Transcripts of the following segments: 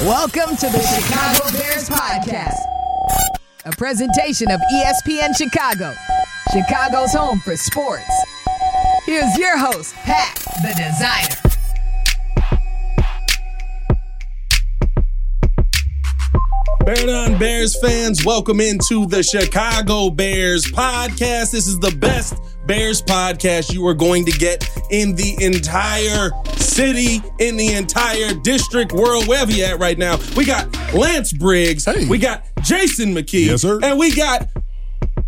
Welcome to the Chicago Bears Podcast, a presentation of ESPN Chicago, Chicago's home for sports. Here's your host, Pat the Designer. Bear Down Bears fans, welcome into the Chicago Bears Podcast. This is the best Bears podcast you are going to get in the entire city, in the entire district, world, wherever you're at right now. We got Lance Briggs. Hey. We got Jason McKee. Yes, sir. And we got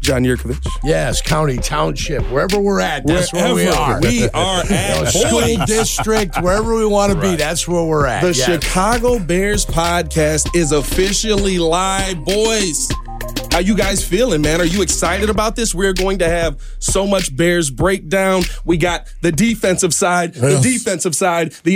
John Jurkovic. Yes, county, township, wherever we're at, that's wherever where we are. We are at school district, wherever we want to be, that's where we're at. The Chicago Bears podcast is officially live, boys. How you guys feeling, man? Are you excited about this? We're going to have so much Bears breakdown. We got the defensive side, the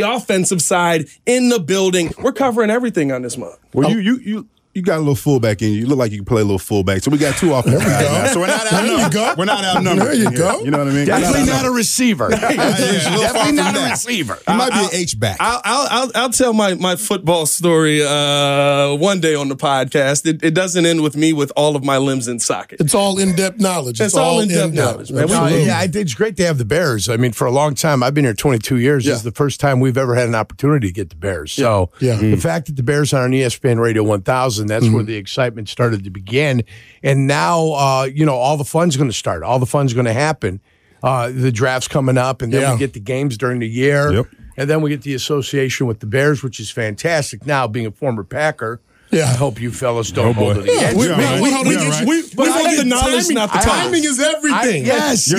offensive side in the building. We're covering everything on this month. Well, You got a little fullback in you. You look like you can play a little fullback. So we got two offensive guys now. So we're not outnumbered. We're not outnumbered. There you go. You know what I mean? Definitely not a receiver. Definitely not a receiver. He might be an H-back. I'll tell my football story one day on the podcast. It doesn't end with me with all of my limbs in socket. It's all in-depth knowledge. It's all in-depth knowledge, man. It's great to have the Bears. I mean, for a long time, I've been here 22 years. Yeah. This is the first time we've ever had an opportunity to get the Bears. So the fact that the Bears are on ESPN Radio 1000, and that's where the excitement started to begin. And now, all the fun's going to start. All the fun's going to happen. The draft's coming up, and then we get the games during the year. Yep. And then we get the association with the Bears, which is fantastic. Now, being a former Packer, I hope you fellas don't hold it against me. We want the knowledge, not the time. Timing is everything. Yes,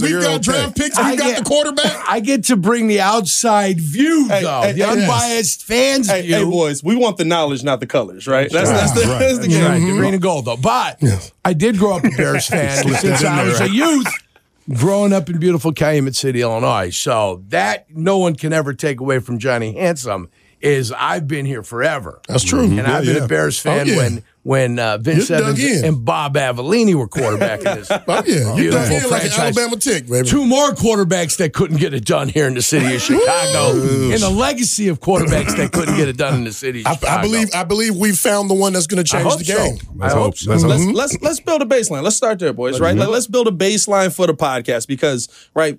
we've got draft picks. We've got the quarterback. I get to bring the outside view, the unbiased fans view. Hey, boys, we want the knowledge, not the colors, right? That's the game. Right, the green and gold, though. But I did grow up a Bears fan since I was a youth, growing up in beautiful Calumet City, Illinois. So that no one can ever take away from Johnny Handsome. Is I've been here forever. That's true. And I've been a Bears fan when Vince Evans and Bob Avellini were quarterbacking this beautiful franchise. Like Alabama tick, baby. Two more quarterbacks that couldn't get it done here in the city of Chicago, and a legacy of quarterbacks that couldn't get it done in the city of Chicago. I believe we've found the one that's going to change the game. I hope so. Let's build a baseline. Let's start there, boys. Right? Let's build a baseline for the podcast because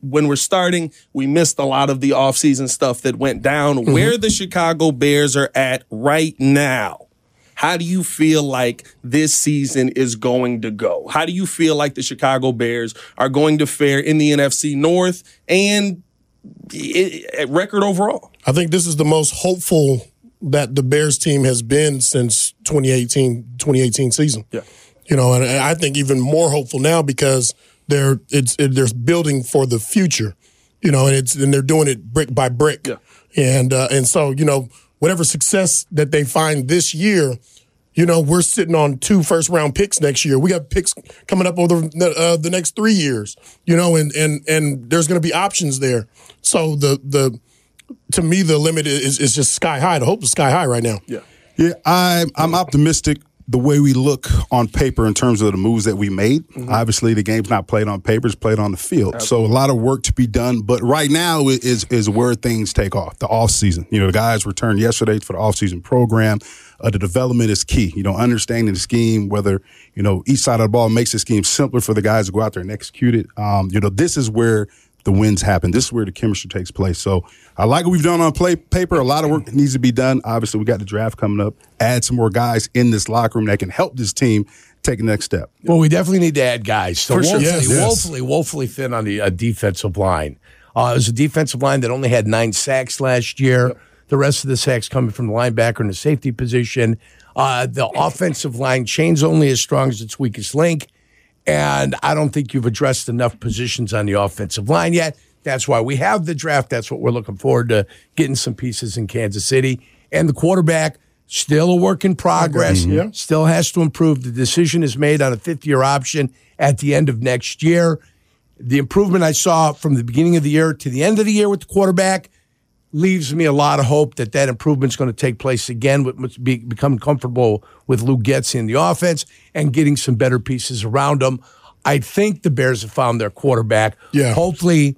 when we're starting, we missed a lot of the offseason stuff that went down. Where the Chicago Bears are at right now. How do you feel like this season is going to go? How do you feel like the Chicago Bears are going to fare in the NFC North and at record overall? I think this is the most hopeful that the Bears team has been since 2018 season. Yeah. You know, and I think even more hopeful now because they're building for the future. You know, and they're doing it brick by brick. Yeah. And so, you know, whatever success that they find this year, you know, we're sitting on 2 first-round picks next year. We got picks coming up over the next 3 years, you know, and there's going to be options there. So to me the limit is just sky high. The hope is sky high right now. Yeah. I'm optimistic. The way we look on paper in terms of the moves that we made, obviously the game's not played on paper, it's played on the field. Absolutely. So a lot of work to be done, but right now is where things take off, the offseason. You know, the guys returned yesterday for the offseason program. The development is key. You know, understanding the scheme, whether, you know, each side of the ball makes the scheme simpler for the guys to go out there and execute it. This is where the wins happen. This is where the chemistry takes place. So I like what we've done on paper. A lot of work needs to be done. Obviously, we got the draft coming up. Add some more guys in this locker room that can help this team take the next step. Well, we definitely need to add guys. So woefully thin on the defensive line. It was a defensive line that only had 9 sacks last year. Yep. The rest of the sacks coming from the linebacker and the safety position. The offensive line chain's only as strong as its weakest link. And I don't think you've addressed enough positions on the offensive line yet. That's why we have the draft. That's what we're looking forward to, getting some pieces in Kansas City. And the quarterback, still a work in progress, still has to improve. The decision is made on a 5th-year option at the end of next year. The improvement I saw from the beginning of the year to the end of the year with the quarterback leaves me a lot of hope that improvement's going to take place again, become comfortable with Luke Getsy in the offense and getting some better pieces around him. I think the Bears have found their quarterback. Yeah. Hopefully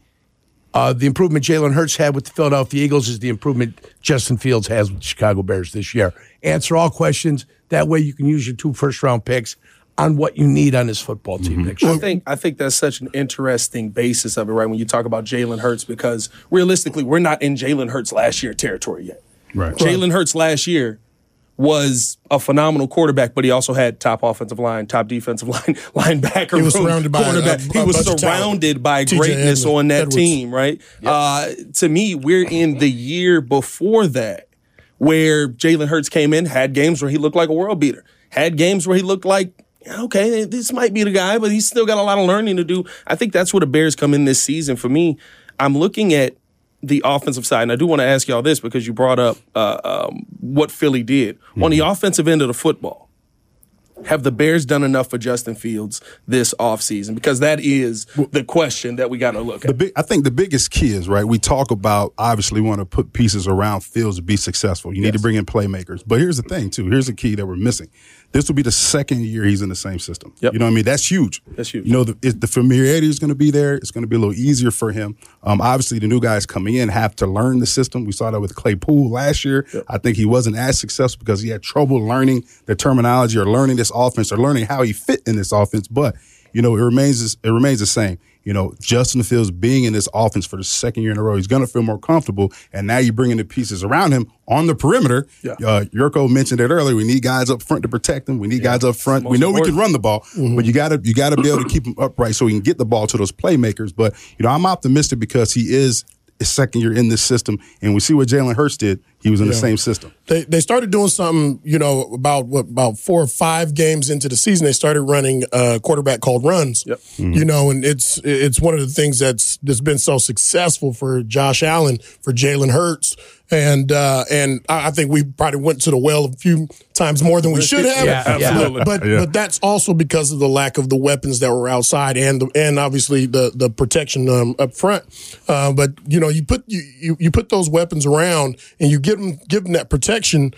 The improvement Jalen Hurts had with the Philadelphia Eagles is the improvement Justin Fields has with the Chicago Bears this year. Answer all questions. That way you can use your two first-round picks on what you need on this football team next year. I think that's such an interesting basis of it, right, when you talk about Jalen Hurts, because realistically we're not in Jalen Hurts last year territory yet. Right. Jalen Hurts last year was a phenomenal quarterback, but he also had top offensive line, top defensive line, linebacker. He was surrounded by greatness on that team, right? Yep. To me, we're in the year before that where Jalen Hurts came in, had games where he looked like a world beater, had games where he looked like, okay, this might be the guy, but he's still got a lot of learning to do. I think that's where the Bears come in this season. For me, I'm looking at the offensive side, and I do want to ask y'all this because you brought up what Philly did. On the offensive end of the football, have the Bears done enough for Justin Fields this offseason? Because that is the question that we got to look at. I think the biggest key is, right, we talk about obviously want to put pieces around Fields to be successful. You need to bring in playmakers. But here's the thing, too. Here's the key that we're missing. This will be the second year he's in the same system. Yep. You know what I mean? That's huge. That's huge. You know, the familiarity is going to be there. It's going to be a little easier for him. Obviously, the new guys coming in have to learn the system. We saw that with Clay Poole last year. Yep. I think he wasn't as successful because he had trouble learning the terminology or learning this offense or learning how he fit in this offense. But, you know, it remains the same. You know, Justin Fields being in this offense for the second year in a row, he's going to feel more comfortable. And now you're bringing the pieces around him on the perimeter. Yeah. Jurko mentioned it earlier. We need guys up front to protect him. We need guys up front. We know we can run the ball, but you got to be able to keep him upright so he can get the ball to those playmakers. But, you know, I'm optimistic because he is his second year in this system. And we see what Jalen Hurts did. He was in the same system. They started doing something, you know, about 4 or 5 games into the season. They started running a quarterback called runs, you know, and it's one of the things that's been so successful for Josh Allen, for Jalen Hurts. And I think we probably went to the well a few times more than we should have. But that's also because of the lack of the weapons that were outside and obviously the protection up front. But you know, you put those weapons around and you give them that protection.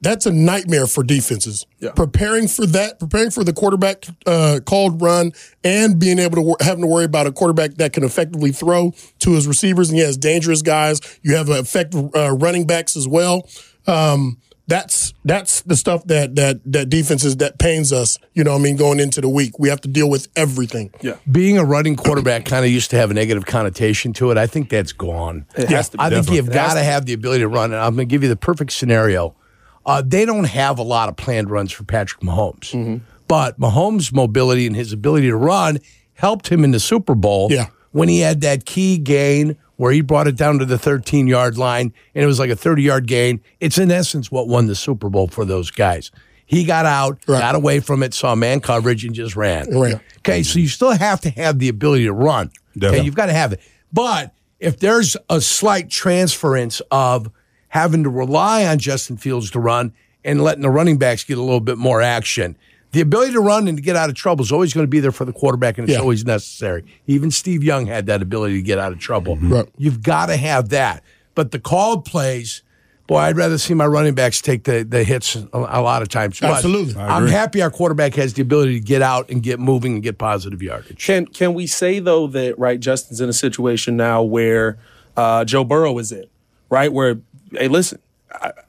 That's a nightmare for defenses. Yeah. Preparing for the quarterback called run, and being able to having to worry about a quarterback that can effectively throw to his receivers, and he has dangerous guys. You have effective running backs as well. That's the stuff that defenses that pains us. You know what I mean, going into the week, we have to deal with everything. Yeah, being a running quarterback kind of used to have a negative connotation to it. I think that's gone. I think you've got to have the ability to run. And I'm going to give you the perfect scenario. They don't have a lot of planned runs for Patrick Mahomes, but Mahomes' mobility and his ability to run helped him in the Super Bowl when he had that key gain where he brought it down to the 13-yard line, and it was like a 30-yard gain. It's in essence what won the Super Bowl for those guys. He got out, got away from it, saw man coverage, and just ran. Right. Okay, so you still have to have the ability to run. Okay, you've got to have it. But if there's a slight transference of having to rely on Justin Fields to run and letting the running backs get a little bit more action, the ability to run and to get out of trouble is always going to be there for the quarterback, and it's always necessary. Even Steve Young had that ability to get out of trouble. Right. You've got to have that. But the called plays, boy, I'd rather see my running backs take the hits a lot of times. But absolutely. I'm happy our quarterback has the ability to get out and get moving and get positive yardage. Can we say, though, that Justin's in a situation now where Joe Burrow is in, right, where, hey, listen,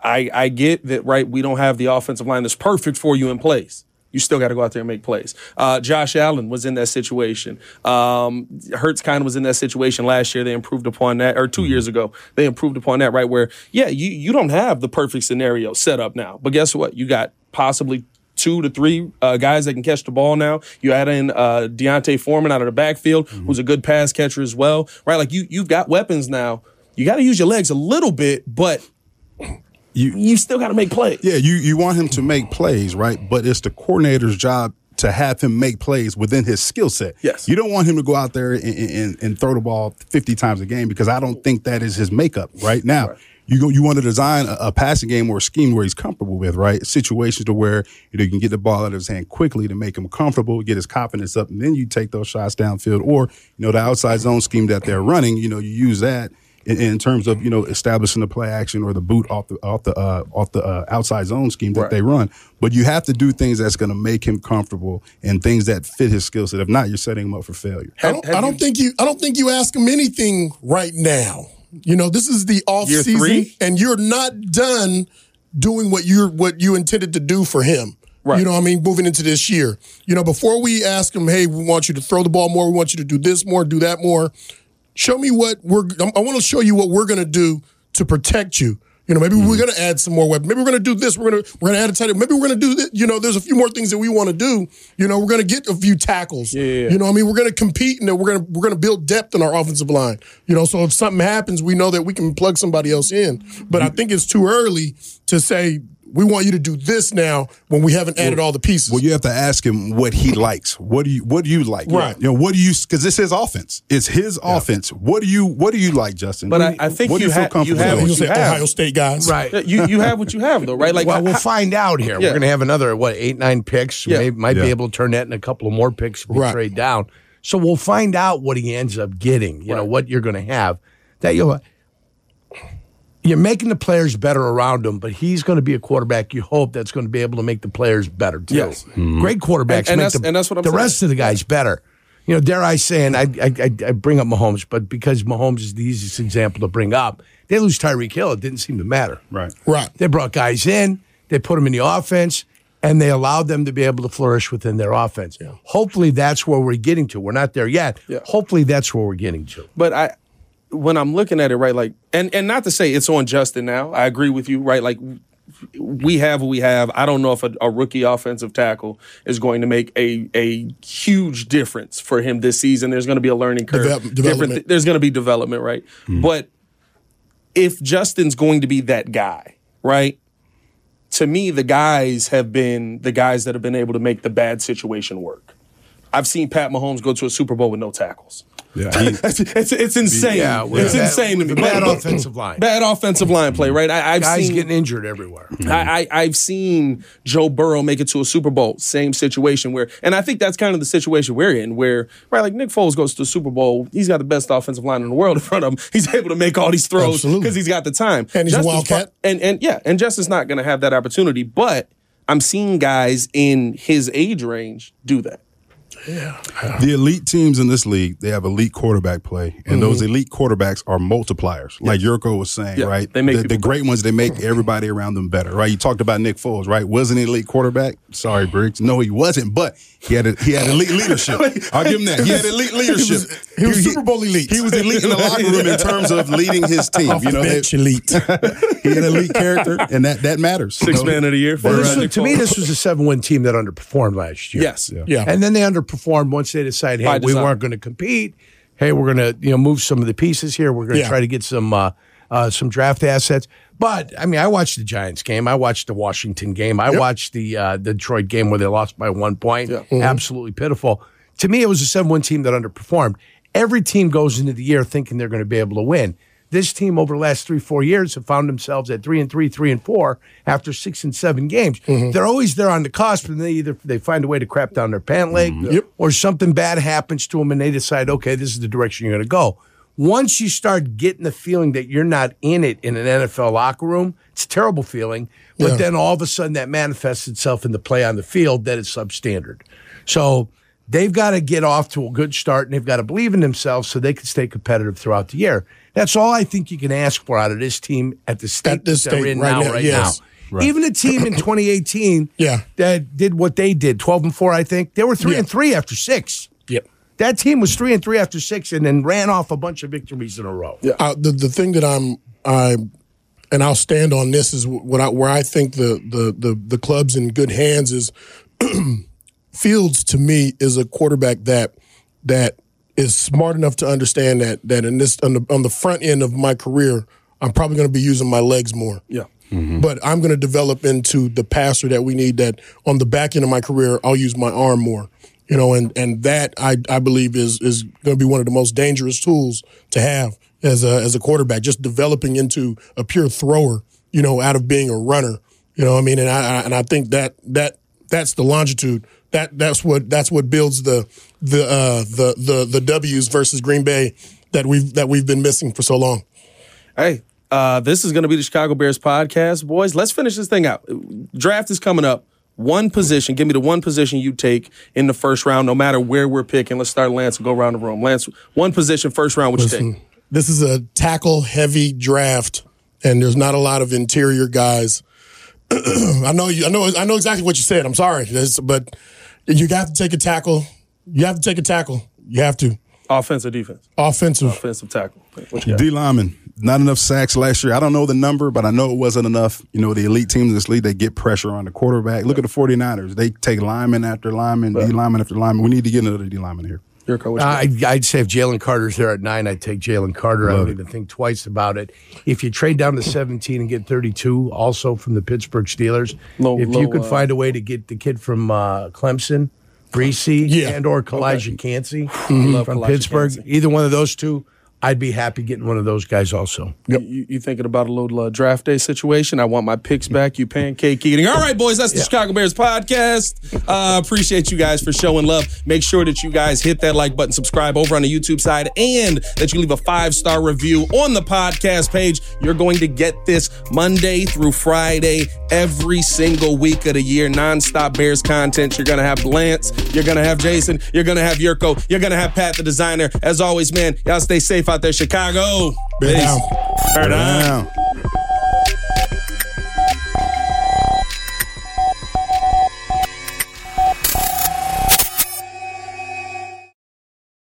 I get that, right, we don't have the offensive line that's perfect for you in place. You still got to go out there and make plays. Josh Allen was in that situation. Hurts kind of was in that situation last year. They improved upon that, or 2 years ago. They improved upon that, right, where, you don't have the perfect scenario set up now. But guess what? You got possibly 2 to 3 guys that can catch the ball now. You add in Deontay Foreman out of the backfield, who's a good pass catcher as well. Right, like you've got weapons now. You got to use your legs a little bit, but you still got to make plays. Yeah, you want him to make plays, right? But it's the coordinator's job to have him make plays within his skill set. Yes. You don't want him to go out there and throw the ball 50 times a game, because I don't think that is his makeup right now. Right. You want to design a passing game or a scheme where he's comfortable with, right? Situations to where you can get the ball out of his hand quickly to make him comfortable, get his confidence up, and then you take those shots downfield. Or, you know, the outside zone scheme that they're running, you know, you use that in terms of, you know, establishing the play action or the boot off the outside zone scheme that they run. But you have to do things that's going to make him comfortable and things that fit his skill set. If not, you're setting him up for failure. I don't think you ask him anything right now. You know, this is the off season, and you're not done doing what you intended to do for him. Right. You know what I mean? Moving into this year. You know, before we ask him, hey, we want you to throw the ball more, we want you to do this more, do that more, I want to show you what we're going to do to protect you. You know, maybe we're going to add some more weapons. Maybe we're going to do this. We're going to add a tight end. Maybe we're going to do this. You know, there's a few more things that we want to do. You know, we're going to get a few tackles. Yeah. You know what I mean? We're going to compete, and then we're going to build depth in our offensive line. You know, so if something happens, we know that we can plug somebody else in. But I think it's too early to say we want you to do this now when we haven't added all the pieces. Well, you have to ask him what he likes. What do you like? Right. You know, because it's his offense. It's his offense. What do you like, Justin? But I think you have Ohio State guys. Right. You have what you have, though, right? Like, well, we'll find out here. Yeah. We're going to have another, 8-9 picks. Yeah. We might be able to turn that in a couple of more picks if we trade down. So we'll find out what he ends up getting, you know, what you're going to have. You're making the players better around him, but he's going to be a quarterback, you hope, that's going to be able to make the players better, too. Yes. Mm-hmm. Great quarterbacks make the rest of the guys better. You know, dare I say, and I bring up Mahomes, but because Mahomes is the easiest example to bring up, they lose Tyreek Hill. It didn't seem to matter. Right. They brought guys in, they put them in the offense, and they allowed them to be able to flourish within their offense. Yeah. Hopefully that's where we're getting to. We're not there yet. Yeah. Hopefully that's where we're getting to. But when I'm looking at it, right, like, and not to say it's on Justin now. I agree with you, right? Like, we have what we have. I don't know if a rookie offensive tackle is going to make a huge difference for him this season. There's going to be a learning curve. There's going to be development, right? Mm-hmm. But if Justin's going to be that guy, right, to me, the guys have been the guys that have been able to make the bad situation work. I've seen Pat Mahomes go to a Super Bowl with no tackles. Yeah, it's insane. Yeah, it's insane to me. Bad offensive line. Bad offensive line play, right? I've seen guys getting injured everywhere. Mm-hmm. I've seen Joe Burrow make it to a Super Bowl. Same situation and I think that's kind of the situation we're in where Nick Foles goes to the Super Bowl. He's got the best offensive line in the world in front of him. He's able to make all these throws because he's got the time. And he's a wildcat. And Justin's not going to have that opportunity, but I'm seeing guys in his age range do that. Yeah. The elite teams in this league, they have elite quarterback play, and those elite quarterbacks are multipliers. Yeah. Like Jurko was saying, right? They make the great ones, they make everybody around them better, right? You talked about Nick Foles, right? Was an elite quarterback? Sorry, Briggs. No, he wasn't, but he had elite leadership. I'll give him that. He had elite leadership. He was Super Bowl elite. He was elite in the locker room in terms of leading his team. Off the bench elite. He had elite character, and that matters. Six-man of the year. To me, this was a 7-win team that underperformed last year. Yes. Yeah. And then they underperformed once they decided, hey, we weren't going to compete. Hey, we're going to move some of the pieces here. We're going to try to get some draft assets. But I mean, I watched the Giants game. I watched the Washington game. I watched the Detroit game where they lost by 1 point. Yeah. Mm-hmm. Absolutely pitiful. To me, it was a 7-1 team that underperformed. Every team goes into the year thinking they're going to be able to win. This team over the last 3-4 years have found themselves at 3-3, 3-4 after 6 and 7 games. Mm-hmm. They're always there on the cusp, and they find a way to crap down their pant leg, or something bad happens to them, and they decide, okay, this is the direction you're going to go. Once you start getting the feeling that you're not in it in an NFL locker room, it's a terrible feeling. But then all of a sudden that manifests itself in the play on the field that is substandard. So they've got to get off to a good start, and they've got to believe in themselves so they can stay competitive throughout the year. That's all I think you can ask for out of this team at the state that they're in right now. Right. Even a team in 2018 that did what they did, 12-4, I think, they were 3-3 after 6. Yep. That team was 3-3 after 6 and then ran off a bunch of victories in a row. Yeah. The thing that and I'll stand on this is where I think the club's in good hands is Fields, to me, is a quarterback that is smart enough to understand that on the front end of my career, I'm probably going to be using my legs more. Yeah. Mm-hmm. But I'm going to develop into the passer that we need, that on the back end of my career, I'll use my arm more. You know, and that I believe is going to be one of the most dangerous tools to have as a quarterback, just developing into a pure thrower, you know, out of being a runner. You know what I mean? And I think that's the longitude. That's what builds the W's versus Green Bay that we've been missing for so long. Hey, this is going to be the Chicago Bears podcast. Boys, let's finish this thing out. Draft is coming up. One position. Give me the one position you take in the first round, no matter where we're picking. Let's start Lance and go around the room. Lance, one position, first round, what you take? This is a tackle-heavy draft, and there's not a lot of interior guys. I know exactly what you said. I'm sorry, but you have to take a tackle. You have to take a tackle. You have to. Offensive, defense. Offensive tackle. D lineman. Not enough sacks last year. I don't know the number, but I know it wasn't enough. You know, the elite teams in this league, they get pressure on the quarterback. Look at the 49ers. They take lineman after lineman, D lineman after lineman. We need to get another D lineman here. I'd say if Jalen Carter's there at 9, I'd take Jalen Carter. I don't even think twice about it. If you trade down to 17 and get 32, also from the Pittsburgh Steelers, if you could find a way to get the kid from Clemson, Breesy and or Kalijian Kansi from Pittsburgh, either one of those two, I'd be happy getting one of those guys also. Yep. You thinking about a little draft day situation? I want my picks back. You pancake eating. All right, boys, that's the Chicago Bears podcast. Appreciate you guys for showing love. Make sure that you guys hit that like button, subscribe over on the YouTube side, and that you leave a 5-star review on the podcast page. You're going to get this Monday through Friday every single week of the year, nonstop Bears content. You're going to have Lance. You're going to have Jason. You're going to have Yurko. You're going to have Pat the Designer. As always, man, y'all stay safe out there, Chicago. Bear down.